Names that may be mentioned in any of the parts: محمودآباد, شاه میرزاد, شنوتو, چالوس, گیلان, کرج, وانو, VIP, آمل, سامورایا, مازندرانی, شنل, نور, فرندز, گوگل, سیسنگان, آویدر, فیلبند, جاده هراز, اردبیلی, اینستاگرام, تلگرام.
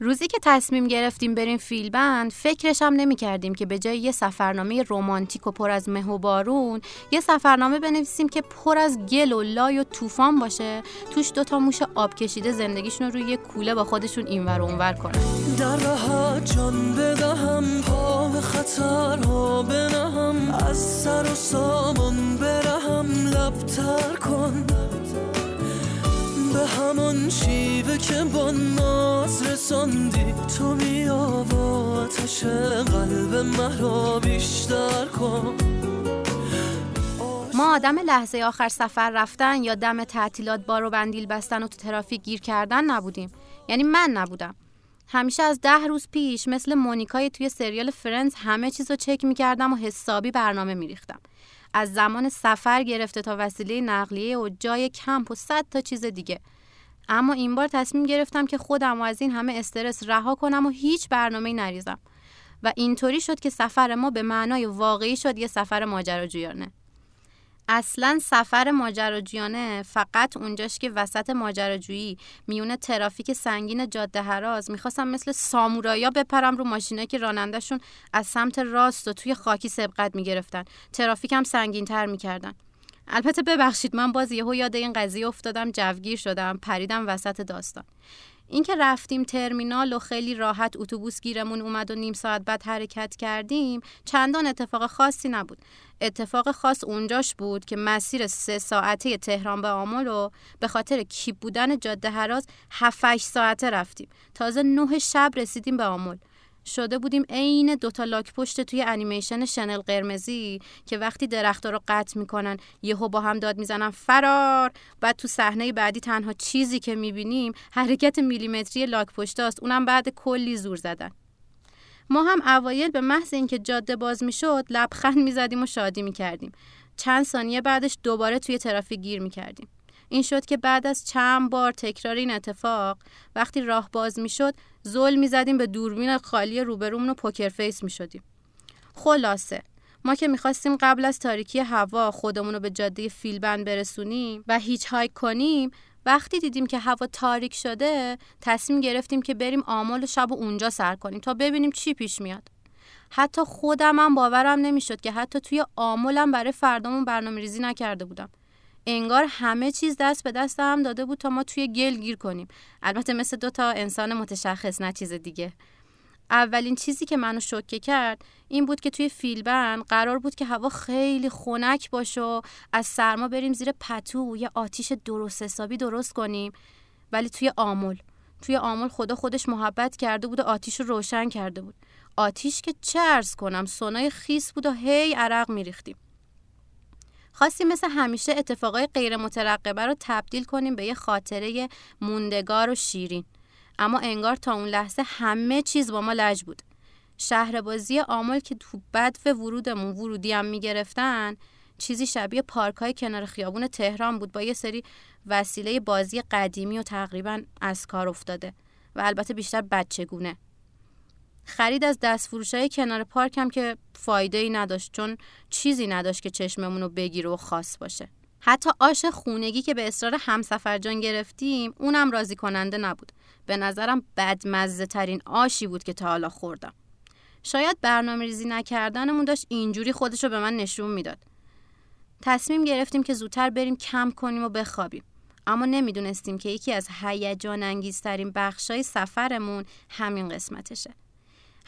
روزی که تصمیم گرفتیم بریم فیلبند فکرش هم نمی‌کردیم که به جای یه سفرنامه رمانتیک و پر از مه و بارون یه سفرنامه بنویسیم که پر از گل و لای و طوفان باشه، توش دوتا موش آب کشیده زندگیشون رو روی یه کوله با خودشون اینور اونور کنن. در راه جان بدهم، پا به خطرها بنهم، از سر و سامان برهم، لبتر کن به همان شیوه که با ناز رساندی تو، بیا و آتش قلب مرا بیشتر کن. ما آدم لحظه آخر سفر رفتن یا دم تعطیلات بار و بندیل بستن و تو ترافیک گیر کردن نبودیم. یعنی من نبودم. همیشه از 10 روز پیش مثل مونیکای توی سریال فرندز همه چیزو چک می‌کردم و حسابی برنامه می‌ریختم. از زمان سفر گرفته تا وسیله نقلیه و جای کمپ و 100 تا چیز دیگه. اما این بار تصمیم گرفتم که خودم و از این همه استرس رها کنم و هیچ برنامه‌ای نریزم. و اینطوری شد که سفر ما به معنای واقعی شد یه سفر ماجراجویانه. اصلاً سفر ماجراجویانه فقط اونجاش که وسط ماجراجویی میونه ترافیک سنگین جاده هراز میخواستم مثل سامورایا بپرم رو ماشینا که رانندهشون از سمت راست و توی خاکی سبقت میگرفتن، ترافیک هم سنگین‌تر میکردن. البته ببخشید، من باز یهو یاد این قضیه افتادم، جوگیر شدم، پریدم وسط داستان. اینکه رفتیم ترمینال و خیلی راحت اتوبوس گیرمون اومد و نیم ساعت بعد حرکت کردیم، چندان اتفاق خاصی نبود. اتفاق خاص اونجاش بود که مسیر 3 ساعته تهران به آمل رو به خاطر کیپ بودن جاده هراز 7-8 ساعته رفتیم. تازه 9 شب رسیدیم به آمل. شده بودیم عین 2 تا لاک پشت توی انیمیشن شنل قرمزی که وقتی درختا رو قطع میکنن یهو با هم داد میزنن فرار، بعد تو صحنه بعدی تنها چیزی که میبینیم حرکت میلیمتری لاک پشتاست، اونم بعد کلی زور زدن. ما هم اوایل به محض اینکه جاده باز میشد لبخند میزدیم و شادی میکردیم، چند ثانیه بعدش دوباره توی ترافیک گیر میکردیم. این شد که بعد از چند بار تکرار این اتفاق وقتی راه باز میشد زل میزدیم به دوربین خالی روبرومون و پوکر فیس میشدیم. خلاصه ما که میخواستیم قبل از تاریکی هوا خودمون رو به جاده فیلبند برسونیم و هیچ هایک کنیم، وقتی دیدیم که هوا تاریک شده تصمیم گرفتیم که بریم آمل و شب و اونجا سر کنیم تا ببینیم چی پیش میاد. حتی خودمم باورم نمیشد که حتی توی آملم برای فردامون برنامه‌ریزی نکرده بودم. انگار همه چیز دست به دست هم داده بود تا ما توی گل گیر کنیم. البته مثل 2 تا انسان متشخص، نه چیز دیگه. اولین چیزی که منو شوکه کرد این بود که توی فیلبند قرار بود که هوا خیلی خنک باشه و از سرما بریم زیر پتو یا آتیش درست حسابی درست کنیم، ولی توی آمل خدا خودش محبت کرده بود و آتیش رو روشن کرده بود. آتیش که چه عرض کنم، سونای خیس بود و هی عرق می‌ریختیم. خواستیم مثل همیشه اتفاقای غیر مترقبه رو تبدیل کنیم به یه خاطره موندگار و شیرین، اما انگار تا اون لحظه همه چیز با ما لج بود. شهر بازی آمل که تو بدو ورودمون ورودی هم میگرفتن، چیزی شبیه پارک‌های کنار خیابون تهران بود با یه سری وسیله بازی قدیمی و تقریباً از کار افتاده و البته بیشتر بچگونه. خرید از دستفروشای کنار پارک هم که فایده‌ای نداشت، چون چیزی نداشت که چشممون رو بگیره و خاص باشه. حتی آش خونگی که به اصرار همسفرجان گرفتیم اونم راضی کننده نبود. به نظرم بدمزه ترین آشی بود که تا حالا خوردم. شاید برنامه‌ریزی نکردنمون داشت اینجوری خودشو به من نشون میداد. تصمیم گرفتیم که زودتر بریم کم کنیم و بخوابیم. اما نمیدونستیم که یکی از هیجان انگیزترین بخشای سفرمون همین قسمتشه.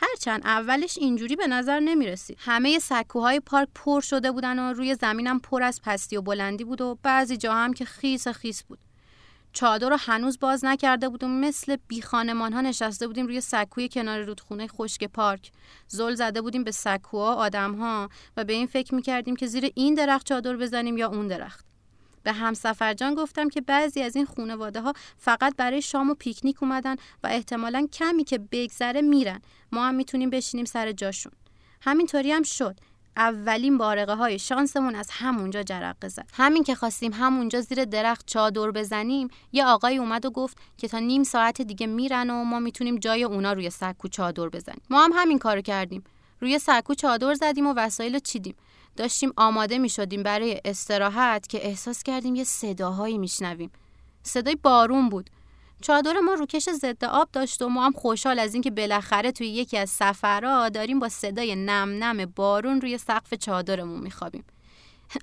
هرچند اولش اینجوری به نظر نمی‌رسید. همه سکوهای پارک پر شده بودن و روی زمینم پر از پستی و بلندی بود و بعضی جا هم که خیس بود. چادر رو هنوز باز نکرده بودم، مثل بیخانمان‌ها نشسته بودیم روی سکوی کنار رودخونه خشک پارک. زل زده بودیم به سکوها، آدم‌ها و به این فکر می‌کردیم که زیر این درخت چادر بزنیم یا اون درخت. به همسفرجان گفتم که بعضی از این خانواده‌ها فقط برای شام و پیکنیک اومدن و احتمالاً کمی که بگذره میرن، ما هم میتونیم بشینیم سر جاشون. همینطوری هم شد. اولین بارقه‌های شانسمون از همونجا جرقه زد. همین که خواستیم همونجا زیر درخت چادر بزنیم، یه آقای اومد و گفت که تا نیم ساعت دیگه میرن و ما میتونیم جای اونا روی سکو چادر بزنیم. ما هم همین کارو کردیم. روی سکو چادر زدیم و وسایلو چیدیم. داشتیم آماده می شدیم برای استراحت که احساس کردیم یه صداهایی می شنویم. صدای بارون بود. چادر ما روکش ضد آب داشت و ما هم خوشحال از اینکه بالاخره توی یکی از سفرها داریم با صدای نم نم بارون روی سقف چادرمون میخوابیم.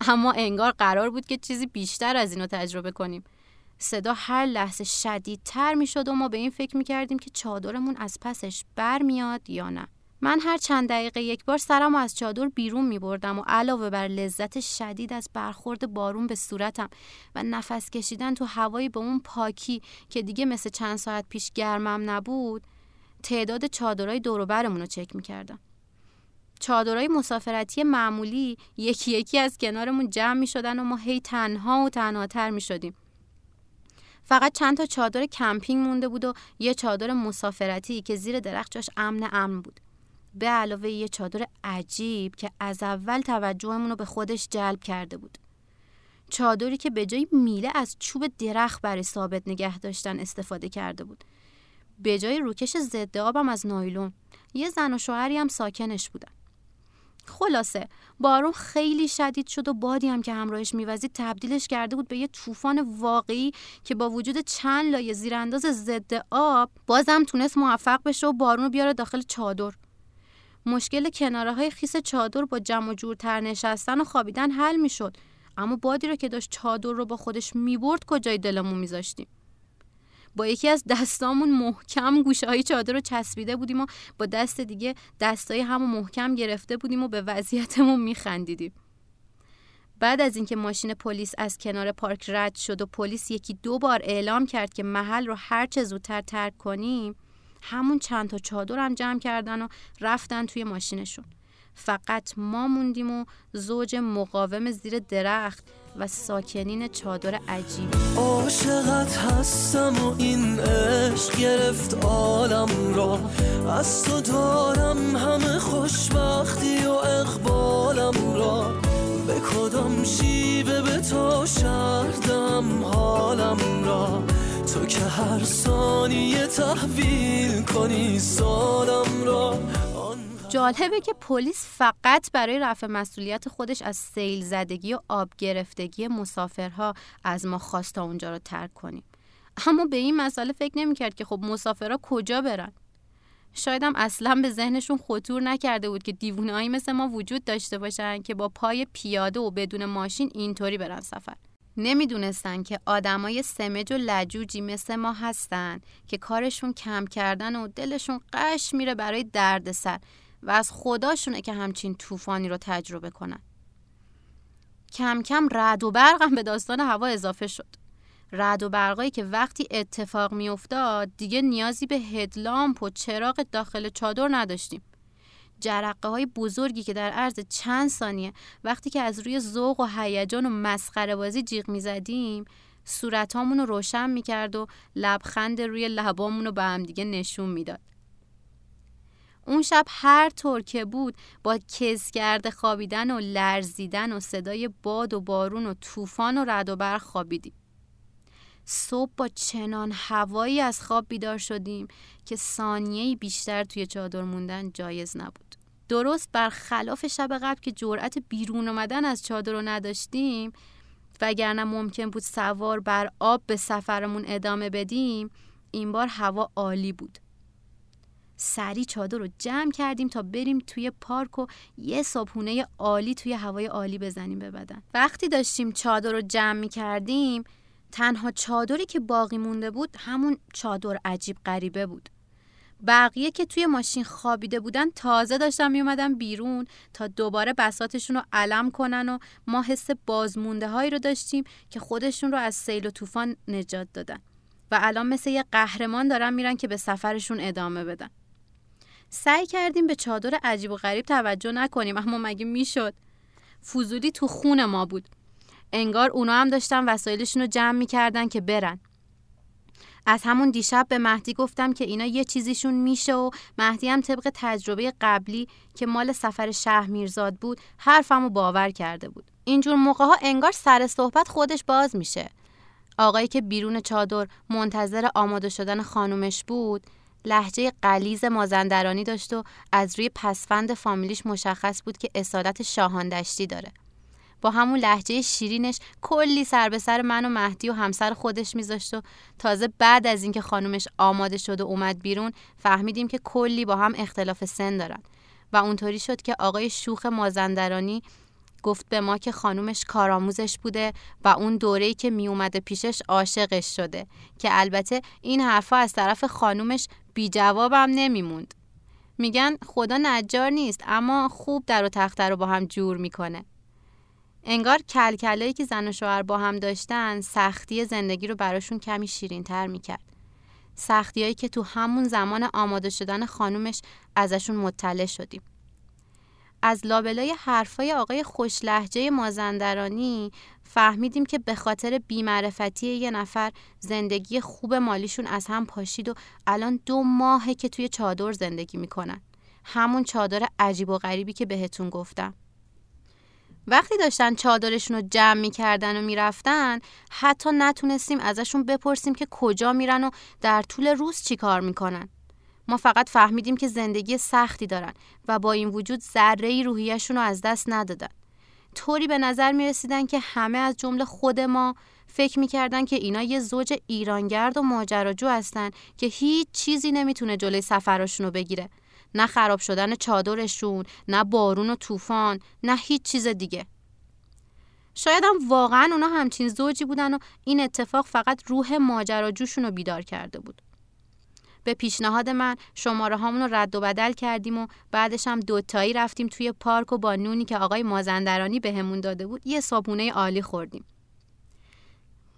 اما انگار قرار بود که چیزی بیشتر از اینو تجربه کنیم. صدا هر لحظه شدیدتر میشد و ما به این فکر میکردیم که چادرمون از پسش برمیاد یا نه. من هر چند دقیقه یک بار سرمو از چادر بیرون میبردم و علاوه بر لذت شدید از برخورد بارون به صورتم و نفس کشیدن تو هوایی به اون پاکی که دیگه مثل چند ساعت پیش گرمم نبود، تعداد چادرای دور و برمون رو چک میکردم. چادرای مسافرتی معمولی یکی یکی از کنارمون جمع میشدن و ما هی تنها و تنهاتر میشدیم. فقط چند تا چادر کمپینگ مونده بود و یه چادر مسافرتی که زیر درخت جاش امن بود. به علاوه یه چادر عجیب که از اول توجهمون رو به خودش جلب کرده بود. چادری که به جای میله از چوب درخت برای ثابت نگه داشتن استفاده کرده بود. به جای روکش ضد آبم از نایلون. یه زن و شوهری هم ساکنش بودن. خلاصه بارون خیلی شدید شد و بادی هم که همراهش میوزید تبدیلش کرده بود به یه طوفان واقعی که با وجود چند لایه زیرانداز ضد آب بازم تونست موفق بشه و بارون رو بیاره داخل چادر. مشکل کناره‌های خیس چادر با جمع و جورتر نشستن و خوابیدن حل میشد، اما بادی رو که داشت چادر رو با خودش میبرد کجای دلمون میذاشتیم. با یکی از دستامون محکم گوشه‌های چادر رو چسبیده بودیم و با دست دیگه دستای همو محکم گرفته بودیم و به وضعیتمون میخندیدیم. بعد از اینکه ماشین پلیس از کنار پارک رد شد و پلیس یکی دو بار اعلام کرد که محل رو هر چه زودتر ترک کنیم، همون چند تا چادر هم جمع کردن و رفتن توی ماشینشون. فقط ما موندیم و زوج مقاوم زیر درخت و ساکنین چادر عجیب. عاشقت هستم و این عشق گرفت عالم را، از تو دارم همه خوشبختی و اقبالم را، به کدام شیبه به تو شهردم حالم را، تو که هر ثانیه تحویل کنی سالم را. جالبه که پلیس فقط برای رفع مسئولیت خودش از سیل زدگی و آب گرفتگی مسافرها از ما خواست تا اونجا رو ترک کنیم، اما به این مسئله فکر نمی‌کرد که خب مسافرها کجا برن. شاید هم اصلا به ذهنشون خطور نکرده بود که دیوونه‌ای مثل ما وجود داشته باشن که با پای پیاده و بدون ماشین اینطوری برن سفر. نمیدونستن که آدمای سمج و لجوجی مثل ما هستن که کارشون کم کردن و دلشون قش میره برای دردسر و از خداشونه که همچین طوفانی رو تجربه کنن. کم کم رعد و برقم به داستان هوا اضافه شد. رعد و برقایی که وقتی اتفاق میافتاد دیگه نیازی به هدلامپ و چراغ داخل چادر نداشتیم. جرقه های بزرگی که در عرض چند ثانیه وقتی که از روی ذوق و هیجان و مسخره بازی جیغ می زدیم صورتامون رو روشن می کرد و لبخند روی لبامون رو به هم دیگه نشون می داد. اون شب هر طور که بود با کسگرد خوابیدن و لرزیدن و صدای باد و بارون و طوفان و رعد و برق خوابیدیم. صبح با چنان هوایی از خواب بیدار شدیم که ثانیه‌ای بیشتر توی چادر موندن جایز نبود. درست برخلاف شب قبل که جرأت بیرون آمدن از چادر رو نداشتیم، وگرنه ممکن بود سوار بر آب به سفرمون ادامه بدیم، این بار هوا عالی بود. سریع چادر رو جمع کردیم تا بریم توی پارک و یه صبحونه عالی توی هوای عالی بزنیم به بدن. وقتی داشتیم چادر رو جمع می‌کردیم، تنها چادری که باقی مونده بود همون چادر عجیب غریبه بود. بقیه که توی ماشین خوابیده بودن تازه داشتن میومدن بیرون تا دوباره بساطشون رو علم کنن و ما حس بازمونده هایی رو داشتیم که خودشون رو از سیل و طوفان نجات دادن و الان مثل یه قهرمان دارن میرن که به سفرشون ادامه بدن. سعی کردیم به چادر عجیب و غریب توجه نکنیم، اما مگه میشد؟ فضولی تو خون ما بود. انگار اونا هم داشتن وسایلشون رو جمع می‌کردن که برن. از همون دیشب به مهدی گفتم که اینا یه چیزیشون میشه و مهدی هم طبق تجربه قبلی که مال سفر شاه میرزاد بود حرفمو باور کرده بود. اینجور موقع‌ها انگار سر صحبت خودش باز میشه. آقایی که بیرون چادر منتظر آماده شدن خانومش بود لهجه غلیظ مازندرانی داشت و از روی پسفند فامیلیش مشخص بود که اصالت شاهان دشتی داره. با همون لهجه شیرینش کلی سر به سر من و مهدی و همسر خودش میذاشت و تازه بعد از اینکه خانومش آماده شد و اومد بیرون فهمیدیم که کلی با هم اختلاف سن دارن و اونطوری شد که آقای شوخ مازندرانی گفت به ما که خانومش کارآموزش بوده و اون دوره‌ای که می اومده پیشش عاشقش شده که البته این حرفا از طرف خانومش بی جوابم نمیموند. میگن خدا نجار نیست اما خوب در و تخته رو با هم جور میکنه. انگار کلکلایی که زن و شوهر با هم داشتن سختی زندگی رو براشون کمی شیرین‌تر میکرد. سختیایی که تو همون زمان آماده شدن خانومش ازشون مطلع شدیم. از لابلای حرفای آقای خوشلهجه مازندرانی فهمیدیم که به خاطر بی‌معرفتی یه نفر زندگی خوب مالیشون از هم پاشید و الان 2 ماهه که توی چادر زندگی میکنن. همون چادر عجیب و غریبی که بهتون گفتم. وقتی داشتن چادرشون رو جمع میکردن و میرفتن حتی نتونستیم ازشون بپرسیم که کجا میرن و در طول روز چی کار میکنن. ما فقط فهمیدیم که زندگی سختی دارن و با این وجود ذره‌ای روحیه‌شون رو از دست ندادن. طوری به نظر میرسیدن که همه از جمله خود ما فکر میکردن که اینا یه زوج ایرانگرد و ماجراجو هستن که هیچ چیزی نمیتونه جلوی سفرشون رو بگیره. نه خراب شدن چادرشون، نه بارون و طوفان، نه هیچ چیز دیگه. شاید هم واقعاً اونا همچین زوجی بودن و این اتفاق فقط روح ماجراجوشون رو بیدار کرده بود. به پیشنهاد من شماره هامون رو رد و بدل کردیم و بعدش هم 2 تایی رفتیم توی پارک و با نونی که آقای مازندرانی بهمون داده بود یه صابونه عالی خوردیم.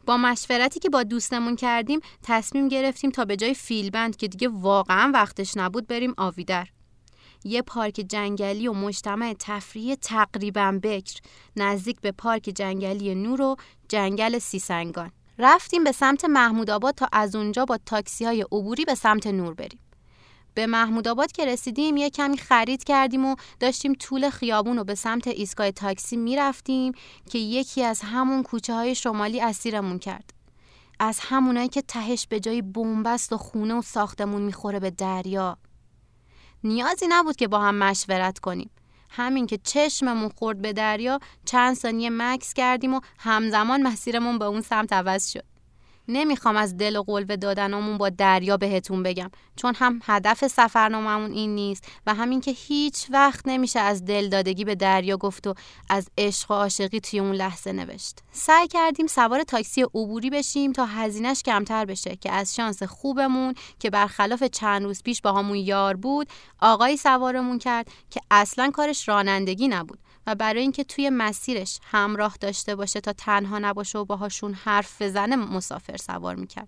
با مشورتی که با دوستمون کردیم تصمیم گرفتیم تا به جای فیلبند که دیگه واقعا وقتش نبود بریم آویدر. یه پارک جنگلی و مجتمع تفریحی تقریبا بکر نزدیک به پارک جنگلی نور و جنگل سیسنگان. رفتیم به سمت محمودآباد تا از اونجا با تاکسی‌های عبوری به سمت نور بریم. به محمودآباد که رسیدیم یه کمی خرید کردیم و داشتیم طول خیابون رو به سمت ایستگاه تاکسی میرفتیم که یکی از همون کوچه‌های شمالی اسیرمون کرد. از همونایی که تهش به جای بنبست و خونه و ساختمون میخوره به دریا. نیازی نبود که با هم مشورت کنیم. همین که چشممون خورد به دریا چند ثانیه مکث کردیم و همزمان مسیرمون به اون سمت عوض شد. نمیخوام از دل و قلب دادنمون با دریا بهتون بگم چون هم هدف سفرناممون این نیست و همین که هیچ وقت نمیشه از دل دادگی به دریا گفت و از عشق و عاشقی توی اون لحظه نوشت. سعی کردیم سوار تاکسی عبوری بشیم تا هزینه‌اش کمتر بشه که از شانس خوبمون که برخلاف چند روز پیش با همون یار بود آقای سوارمون کرد که اصلا کارش رانندگی نبود و برای اینکه توی مسیرش همراه داشته باشه تا تنها نباشه و باهاشون حرف بزنه مسافر سوار میکرد.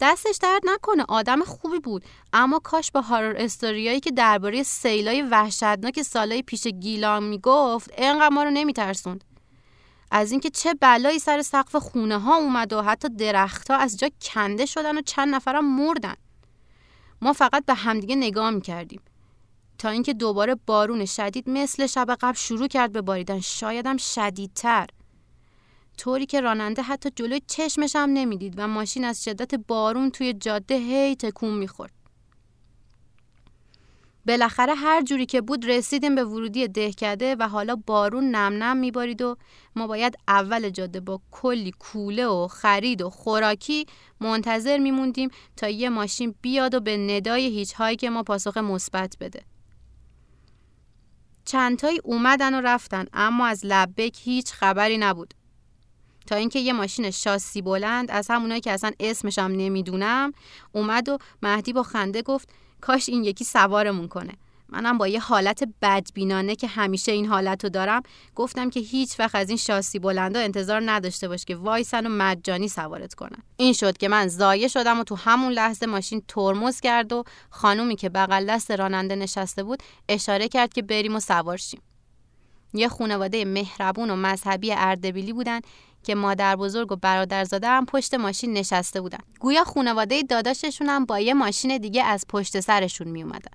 دستش درد نکنه آدم خوبی بود اما کاش با هارور استوریایی که درباره سیلای وحشتناک سالای پیش گیلان میگفت اینقدر ما رو نمیترسوند. از اینکه چه بلایی سر سقف خونه ها اومد و حتی درختها از جا کنده شدن و چند نفرم مردن. ما فقط به همدیگه نگاه میکردیم. تا اینکه دوباره بارون شدید مثل شب قبل شروع کرد به باریدن، شایدم شدیدتر، طوری که راننده حتی جلوی چشمش هم نمیدید و ماشین از شدت بارون توی جاده هی تکون میخورد. بالاخره هر جوری که بود رسیدیم به ورودی دهکده و حالا بارون نم نم میبارید و ما باید اول جاده با کلی کوله و خرید و خوراکی منتظر میموندیم تا یه ماشین بیاد و به ندای هیچ هایی که ما پاسخ مثبت بده. چندتایی اومدن و رفتن اما از لبک هیچ خبری نبود تا اینکه یه ماشین شاسی بلند از همونایی که اصلا اسمش هم نمیدونم اومد و مهدی با خنده گفت کاش این یکی سوارمون کنه. منم با یه حالت بدبینانه که همیشه این حالت رو دارم گفتم که هیچ وقت از این شاسی بلندا انتظار نداشته باش که وایسن و مجانی سوارت کنن. این شد که من ضایع شدم و تو همون لحظه ماشین ترمز کرد و خانومی که بغل دست راننده نشسته بود اشاره کرد که بریم و سوار شیم. یه خانواده مهربون و مذهبی اردبیلی بودن که مادر بزرگ و برادرزاده هم پشت ماشین نشسته بودن. گویا خانواده داداششون هم با یه ماشین دیگه از پشت سرشون می اومدن.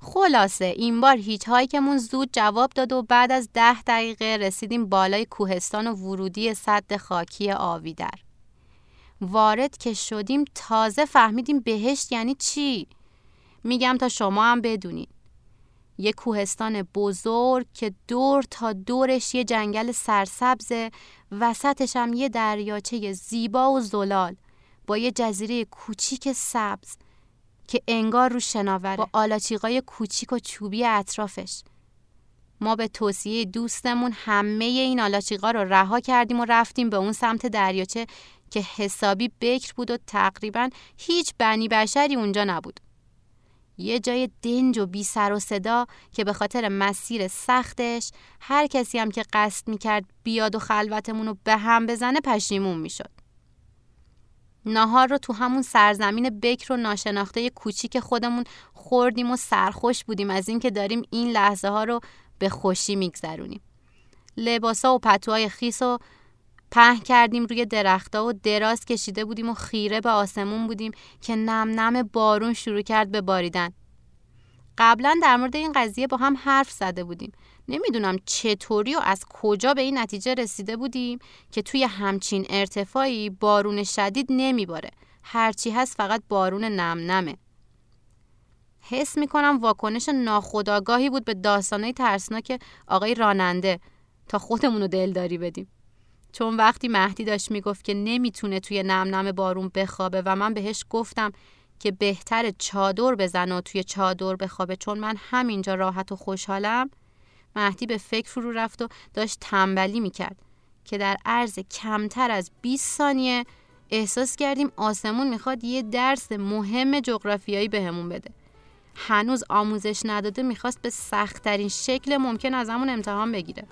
خلاصه این بار هیچ هایی که من زود جواب داد و بعد از 10 دقیقه رسیدیم بالای کوهستان و ورودی سد خاکی آویدر. وارد که شدیم تازه فهمیدیم بهشت یعنی چی؟ میگم تا شما هم بدونید. یه کوهستان بزرگ که دور تا دورش یه جنگل سرسبزه، وسطش هم یه دریاچه زیبا و زلال با یه جزیره کوچیک سبز که انگار رو شناوره، با آلاچیقای کوچیک و چوبی اطرافش. ما به توصیه دوستمون همه این آلاچیقا رو رها کردیم و رفتیم به اون سمت دریاچه که حسابی بکر بود و تقریباً هیچ بنی بشری اونجا نبود. یه جای دنج و بی سر و صدا که به خاطر مسیر سختش هر کسی هم که قصد میکرد بیاد و خلوتمون رو به هم بزنه پشیمون میشد. ناهار رو تو همون سرزمین بکر و ناشناخته کوچیک خودمون خوردیم و سرخوش بودیم از این که داریم این لحظه ها رو به خوشی میگذرونیم. لباسا و پتوهای خیس رو پهن کردیم روی درختا و دراز کشیده بودیم و خیره به آسمون بودیم که نم نم بارون شروع کرد به باریدن. قبلا در مورد این قضیه با هم حرف زده بودیم. نمیدونم چطوری و از کجا به این نتیجه رسیده بودیم که توی همچین ارتفاعی بارون شدید نمیباره. هرچی هست فقط بارون نم نمه. حس میکنم واکنش ناخودآگاهی بود به داستانای ترسناک آقای راننده تا خودمون رو دلداری بدیم. چون وقتی مهدی داشت میگفت که نمیتونه توی نمنم بارون بخوابه و من بهش گفتم که بهتره چادر بزن و توی چادر بخوابه چون من همینجا راحت و خوشحالم، مهدی به فکر فرو رفت و داشت تنبلی میکرد که در عرض کمتر از 20 ثانیه احساس کردیم آسمون میخواد یه درس مهم جغرافیایی بهمون بده. هنوز آموزش نداده میخواست به سخت‌ترین شکل ممکن از همون امتحان بگیره.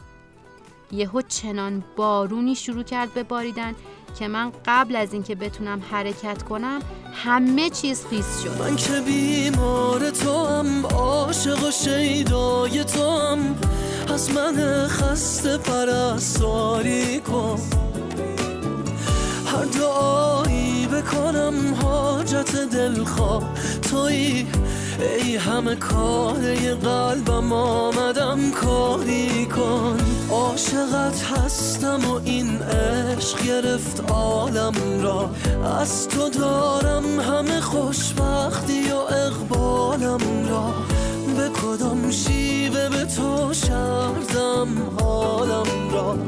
یهو چنان بارونی شروع کرد به باریدن که من قبل از اینکه بتونم حرکت کنم همه چیز خیس شد. من که بیمار توام، عاشق و شیدای توام، از من خسته پرستاری کن، هر دعایی بکنم حاجت دلخواه تویی، ای همه کاری قلبم آمدم کاری کن، عاشقت هستم و این عشق گرفت عالم را، از تو دارم همه خوشبختی و اقبالم را، به کدام شیوه به تو شردم حالم را،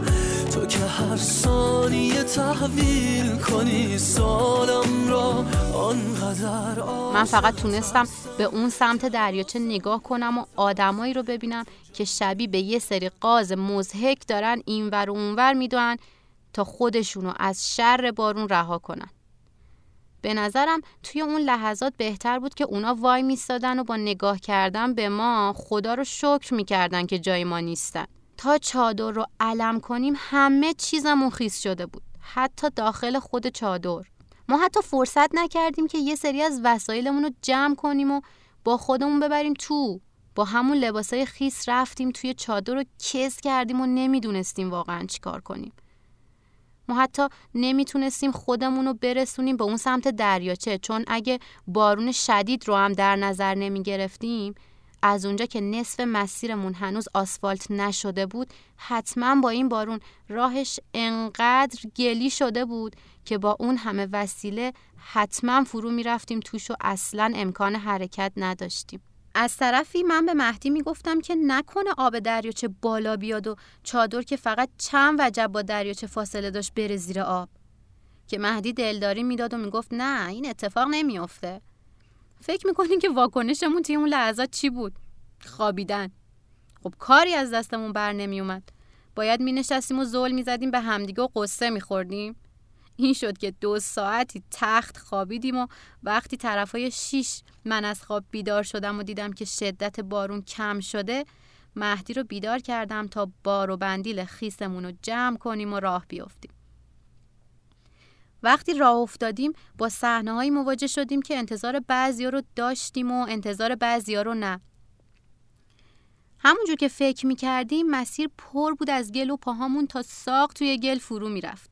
تو که هر ثانیه تحویل کنی سالم را، آنقدر من فقط تونستم به اون سمت دریاچه نگاه کنم و آدمایی رو ببینم که شبیه به یه سری غاز مضحک دارن اینور و اونور میدونن تا خودشونو از شر بارون رها کنن. به نظرم توی اون لحظات بهتر بود که اونا وای میستادن و با نگاه کردن به ما خدا رو شکر میکردن که جای ما نیستن. تا چادر رو علم کنیم همه چیزمون خیس شده بود، حتی داخل خود چادر. ما حتی فرصت نکردیم که یه سری از وسایلمون رو جمع کنیم و با خودمون ببریم تو. با همون لباسای خیس رفتیم توی چادر رو کز کردیم و نمیدونستیم واقعا چی کار کنیم. ما حتی نمیتونستیم خودمون رو برسونیم به اون سمت دریاچه، چون اگه بارون شدید رو هم در نظر نمیگرفتیم، از اونجا که نصف مسیرمون هنوز آسفالت نشده بود، حتما با این بارون راهش انقدر گلی شده بود که با اون همه وسیله حتما فرو می رفتیم توش و اصلا امکان حرکت نداشتیم. از طرفی من به مهدی می گفتم که نکنه آب دریاچه بالا بیاد و چادر که فقط چند وجب با دریاچه فاصله داشت بره زیر آب، که مهدی دلداری می داد و می گفت نه این اتفاق نمی افته. فکر میکنین که واکنشمون توی اون لحظات چی بود؟ خوابیدن. خب کاری از دستمون بر نمی اومد. باید می نشستیم و زل می زدیم به همدیگه و قصه می خوردیم. این شد که 2 ساعتی تخت خوابیدیم و وقتی طرفای 6 من از خواب بیدار شدم و دیدم که شدت بارون کم شده، مهدی رو بیدار کردم تا بار و بندیل خیسمون رو جمع کنیم و راه بیافتیم. وقتی راه افتادیم با صحنه‌هایی مواجه شدیم که انتظار بعضیا رو داشتیم و انتظار بعضیا رو نه. همونجور که فکر می‌کردیم مسیر پر بود از گل و پاهامون تا ساق توی گل فرو می‌رفت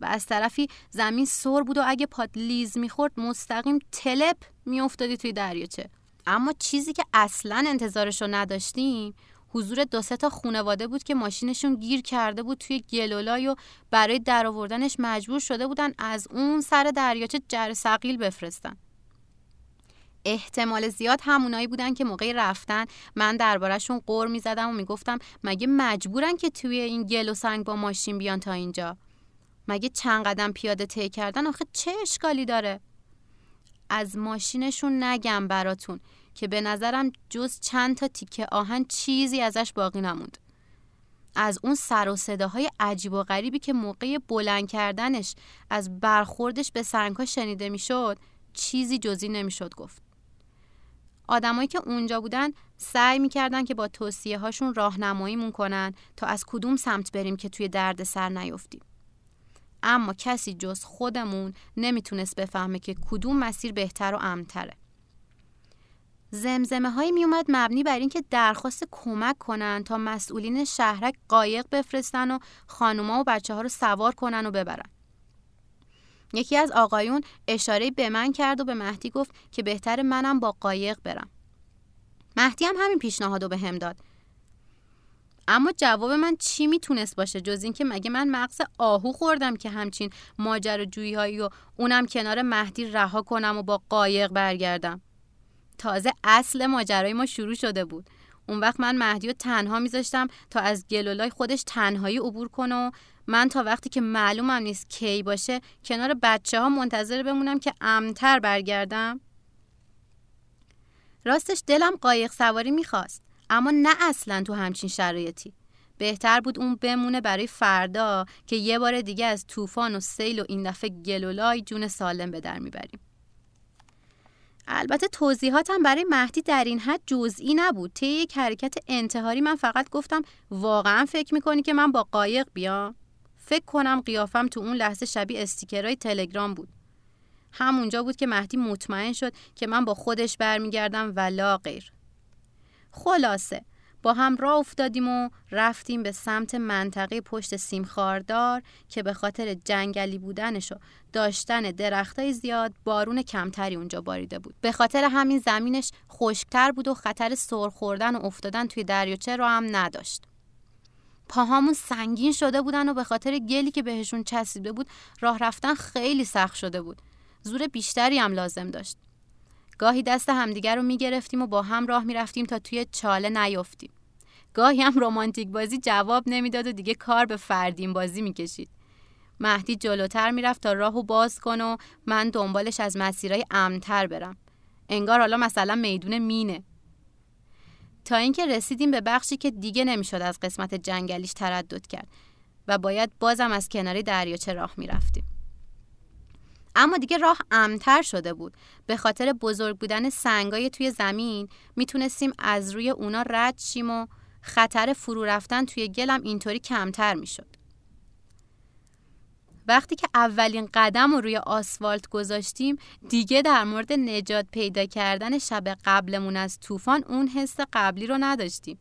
و از طرفی زمین سر بود و اگه پات لیز می‌خورد مستقیم تلپ می‌افتادی توی دریاچه. اما چیزی که اصلاً انتظارش رو نداشتیم حضور 2-3 تا خانواده بود که ماشینشون گیر کرده بود توی گلولای و برای درآوردنش مجبور شده بودن از اون سر دریاچه جرثقیل بفرستن. احتمال زیاد همونایی بودن که موقع رفتن من درباره‌شون غر می‌زدم و میگفتم مگه مجبورن که توی این گل و سنگ با ماشین بیان تا اینجا؟ مگه چند قدم پیاده طی کردن آخه چه اشکالی داره؟ از ماشینشون نگم براتون که به نظرم جز چند تا تیکه آهن چیزی ازش باقی نموند. از اون سر و صداهای عجیب و غریبی که موقع بلند کردنش از برخوردش به سنگ‌ها شنیده میشد، چیزی جزی نمیشد گفت. آدمایی که اونجا بودن سعی میکردن که با توصیه هاشون راهنماییمون کنن تا از کدوم سمت بریم که توی درد سر نیفتیم. اما کسی جز خودمون نمیتونست بفهمه که کدوم مسیر بهتر و امن‌تره. زمزمه هایی میومد مبنی بر این که درخواست کمک کنن تا مسئولین شهرک قایق بفرستن و خانوما و بچه ها رو سوار کنن و ببرن. یکی از آقایون اشاره به من کرد و به مهدی گفت که بهتر منم با قایق برم. مهدی هم همین پیشنهادو به هم داد. اما جواب من چی میتونست باشه جز این که مگه من مغز آهو خوردم که همچین ماجراجویی هایی و اونم کنار مهدی رها کنم و با قایق برگردم. تازه اصل ماجرای ما شروع شده بود. اون وقت من مهدی رو تنها میذاشتم تا از گلولای خودش تنهایی عبور کنه و من تا وقتی که معلومم نیست کی باشه کنار بچه ها منتظر بمونم که امن‌تر برگردم. راستش دلم قایق سواری میخواست، اما نه اصلا تو همچین شرایطی. بهتر بود اون بمونه برای فردا که یه بار دیگه از طوفان و سیل و این دفعه گلولای جون سالم به در میبریم. البته توضیحاتم برای مهدی در این حد جزئی نبود. طی یک حرکت انتحاری من فقط گفتم واقعا فکر میکنی که من با قایق بیام؟ فکر کنم قیافم تو اون لحظه شبیه استیکرهای تلگرام بود. همونجا بود که مهدی مطمئن شد که من با خودش برمیگردم و لا غیر. خلاصه با هم راه افتادیم و رفتیم به سمت منطقه پشت سیمخاردار که به خاطر جنگلی بودنش و داشتن درختای زیاد بارون کمتری اونجا باریده بود. به خاطر همین زمینش خشکتر بود و خطر سر خوردن و افتادن توی دریاچه رو هم نداشت. پاهامون سنگین شده بودن و به خاطر گلی که بهشون چسبیده بود راه رفتن خیلی سخت شده بود. زور بیشتری هم لازم داشت. گاهی دست همدیگر رو میگرفتیم و با هم راه میرفتیم تا توی چاله نیافتیم. گاهی هم رمانتیک بازی جواب نمیداد و دیگه کار به فردین بازی میکشید. مهدی جلوتر میرفت تا راهو باز کنه و من دنبالش از مسیرهای امن‌تر برم. انگار حالا مثلا میدون مینه. تا اینکه رسیدیم به بخشی که دیگه نمیشد از قسمت جنگلیش تردد کرد و باید بازم از کناری دریاچه راه میرفتیم. اما دیگه راه امن‌تر شده بود. به خاطر بزرگ بودن سنگای توی زمین میتونستیم از روی اونا رد شیم و خطر فرو رفتن توی گلم اینطوری کمتر میشد. وقتی که اولین قدم رو روی آسفالت گذاشتیم دیگه در مورد نجات پیدا کردن شب قبلمون از طوفان اون حس قبلی رو نداشتیم.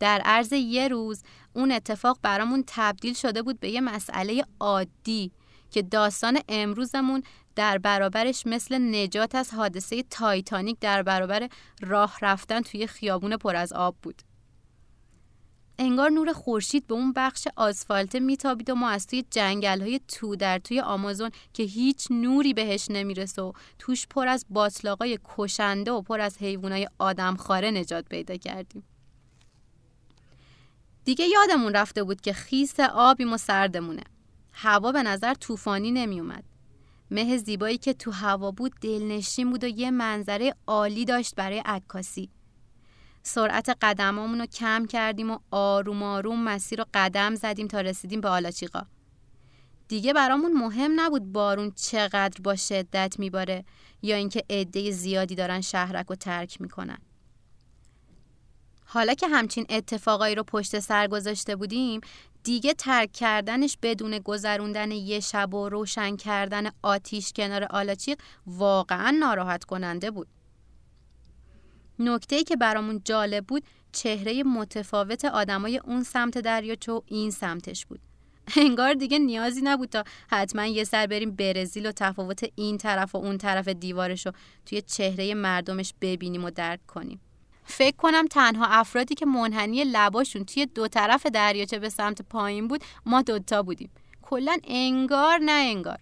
در عرض یه روز اون اتفاق برامون تبدیل شده بود به یه مسئله عادی که داستان امروزمون در برابرش مثل نجات از حادثه تایتانیک در برابر راه رفتن توی خیابون پر از آب بود. انگار نور خورشید به اون بخش آسفالته میتابید و ما از توی جنگل‌های تو در توی آمازون که هیچ نوری بهش نمیرسه و توش پر از باطلاقای کشنده و پر از حیوانای آدمخواره نجات پیدا کردیم. دیگه یادمون رفته بود که خیس آبیم و سردمونه. هوا به نظر طوفانی نمی اومد. مه زیبایی که تو هوا بود دلنشین بود و یه منظره عالی داشت برای عکاسی. سرعت قدمامون رو کم کردیم و آروم آروم مسیر رو قدم زدیم تا رسیدیم به آلاچیقا. دیگه برامون مهم نبود بارون چقدر با شدت میباره یا اینکه عده زیادی دارن شهرک رو ترک میکنن. حالا که همچین اتفاقایی رو پشت سر گذاشته بودیم دیگه ترک کردنش بدون گذروندن یه شب و روشن کردن آتیش کنار آلاچیق واقعا ناراحت کننده بود. نکته‌ای که برامون جالب بود چهره متفاوت آدمای اون سمت دریاچه و این سمتش بود. انگار دیگه نیازی نبود تا حتما یه سر بریم برزیل و تفاوت این طرف و اون طرف دیوارش رو توی چهره مردمش ببینیم و درک کنیم. فکر کنم تنها افرادی که منحنی لباشون توی دو طرف دریاچه به سمت پایین بود ما دوتا بودیم. کلا انگار نه انگار.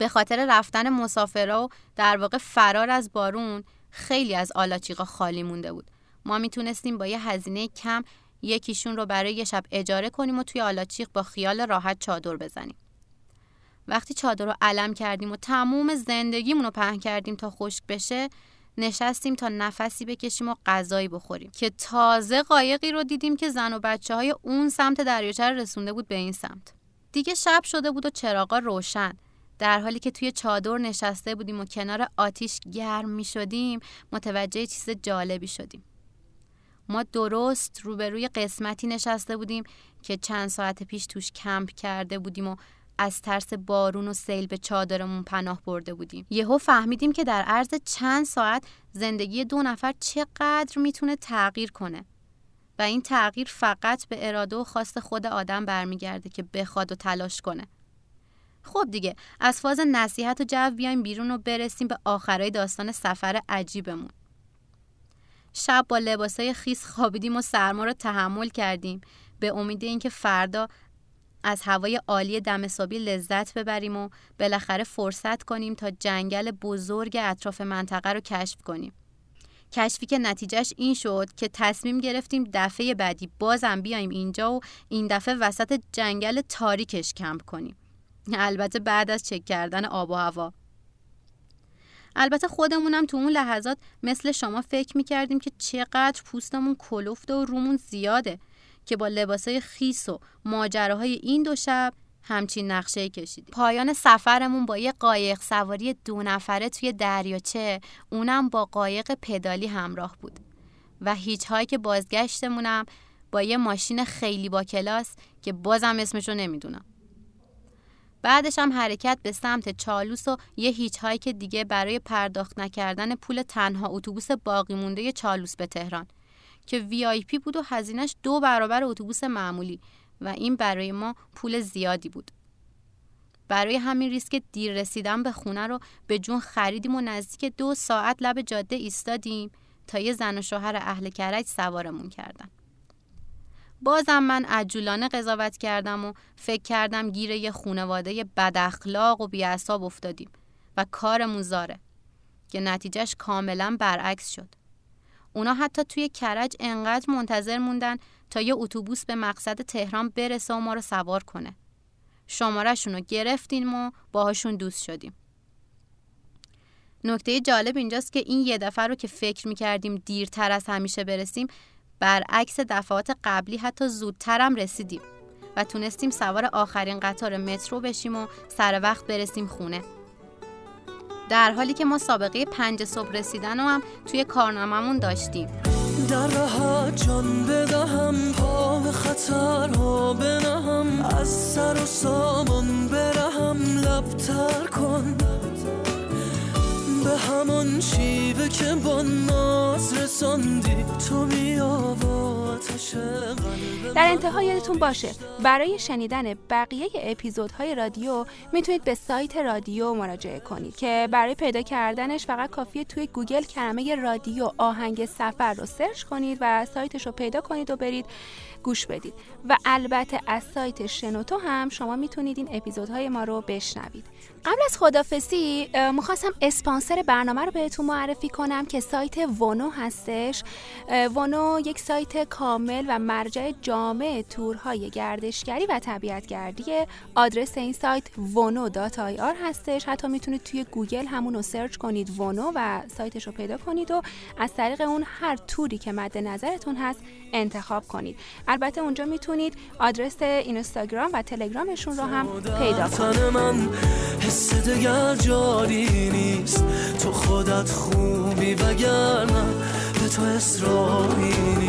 به خاطر رفتن مسافرها و در واقع فرار از بارون خیلی از آلاچیقا خالی مونده بود. ما میتونستیم با یه هزینه کم یکیشون رو برای یه شب اجاره کنیم و توی آلاچیق با خیال راحت چادر بزنیم. وقتی چادر رو علم کردیم و تموم زندگیمون رو پهن کردیم تا خشک بشه، نشستیم تا نفسی بکشیم و غذایی بخوریم که تازه قایقی رو دیدیم که زن و بچه‌های اون سمت دریاچه رو رسونده بود به این سمت. دیگه شب شده بود و چراغا روشن. در حالی که توی چادر نشسته بودیم و کنار آتیش گرم می‌شدیم، متوجه چیز جالبی شدیم. ما درست روبروی قسمتی نشسته بودیم که چند ساعت پیش توش کمپ کرده بودیم و از ترس بارون و سیل به چادرمون پناه برده بودیم. یهو فهمیدیم که در عرض چند ساعت زندگی دو نفر چقدر میتونه تغییر کنه و این تغییر فقط به اراده و خواست خود آدم برمیگرده که بخواد و تلاش کنه. خب دیگه از فاز نصیحت و جو بیایم بیرون و برسیم به آخرای داستان سفر عجیبمون. شب با لباسای خیس خوابیدیم و سرما رو تحمل کردیم به امید اینکه فردا از هوای عالی دمسابی لذت ببریم و بالاخره فرصت کنیم تا جنگل بزرگ اطراف منطقه رو کشف کنیم. کشفی که نتیجهش این شد که تصمیم گرفتیم دفعه بعدی بازم بیایم اینجا و این دفعه وسط جنگل تاریکش کمپ کنیم. البته بعد از چک کردن آب و هوا. البته خودمونم تو اون لحظات مثل شما فکر می‌کردیم که چقدر پوستمون کلفته و رومون زیاده که با لباسای خیس و ماجراهای این دو شب همچین نقشه کشیدیم. پایان سفرمون با یه قایق سواری دو نفره توی دریاچه، اونم با قایق پدالی همراه بود و هیچ هایی که بازگشتمونم با یه ماشین خیلی با کلاس که بازم اسمشو نمیدونم. بعدش هم حرکت به سمت چالوس و یه هیچ هایی که دیگه برای پرداخت نکردن پول تنها اتوبوس باقی مونده چالوس به تهران که VIP بود و هزینه‌اش 2 برابر اتوبوس معمولی و این برای ما پول زیادی بود. برای همین ریسک دیر رسیدن به خونه رو به جون خریدیم و نزدیک 2 ساعت لب جاده ایستادیم تا یه زن و شوهر اهل کرج سوارمون کردن. بازم من عجولانه قضاوت کردم و فکر کردم گیر یه خانواده بداخلاق و بی‌اعصاب افتادیم و کارمون زاره که نتیجهش کاملا برعکس شد. اونا حتی توی کرج انقدر منتظر موندن تا یه اتوبوس به مقصد تهران برسه و ما رو سوار کنه. شماره‌شون رو گرفتیم و باهاشون دوست شدیم. نکته جالب اینجاست که این یه دفعه رو که فکر می‌کردیم دیرتر از همیشه برسیم، برعکس دفعات قبلی حتی زودتر هم رسیدیم و تونستیم سوار آخرین قطار مترو بشیم و سر وقت برسیم خونه. در حالی که ما سابقه 5 صبح رسیدن هم توی کارناممون داشتیم. در راه جان بدهم، پا به خطرها بنهم، از سر و سامان برهم، لبتر کن به همون شیوه که با ناز رساندی تو بیا و آتش قلبم. در انتها یادتون باشه برای شنیدن بقیه اپیزودهای رادیو میتونید به سایت رادیو مراجعه کنید که برای پیدا کردنش فقط کافیه توی گوگل کلمه رادیو آهنگ سفر رو سرچ کنید و سایتش رو پیدا کنید و برید گوش بدید. و البته از سایت شنوتو هم شما میتونید این اپیزودهای ما رو بشنوید. قبل از خدافظی می‌خواستم اسپانسر برنامه رو بهتون معرفی کنم که سایت وانو هستش. وانو یک سایت کامل و مرجع جامع تورهای گردشگری و طبیعتگردیه. آدرس این سایت wano.ir هستش. حتی میتونید توی گوگل همون رو سرچ کنید، وانو، و سایتش رو پیدا کنید و از طریق اون هر توری که مد نظرتون هست انتخاب کنید. البته اونجا میتونید آدرس اینستاگرام و تلگرامشون رو هم پیدا کنید. حس دگر جاری نیست، تو خودت خوبی وگرنه به تو اصراری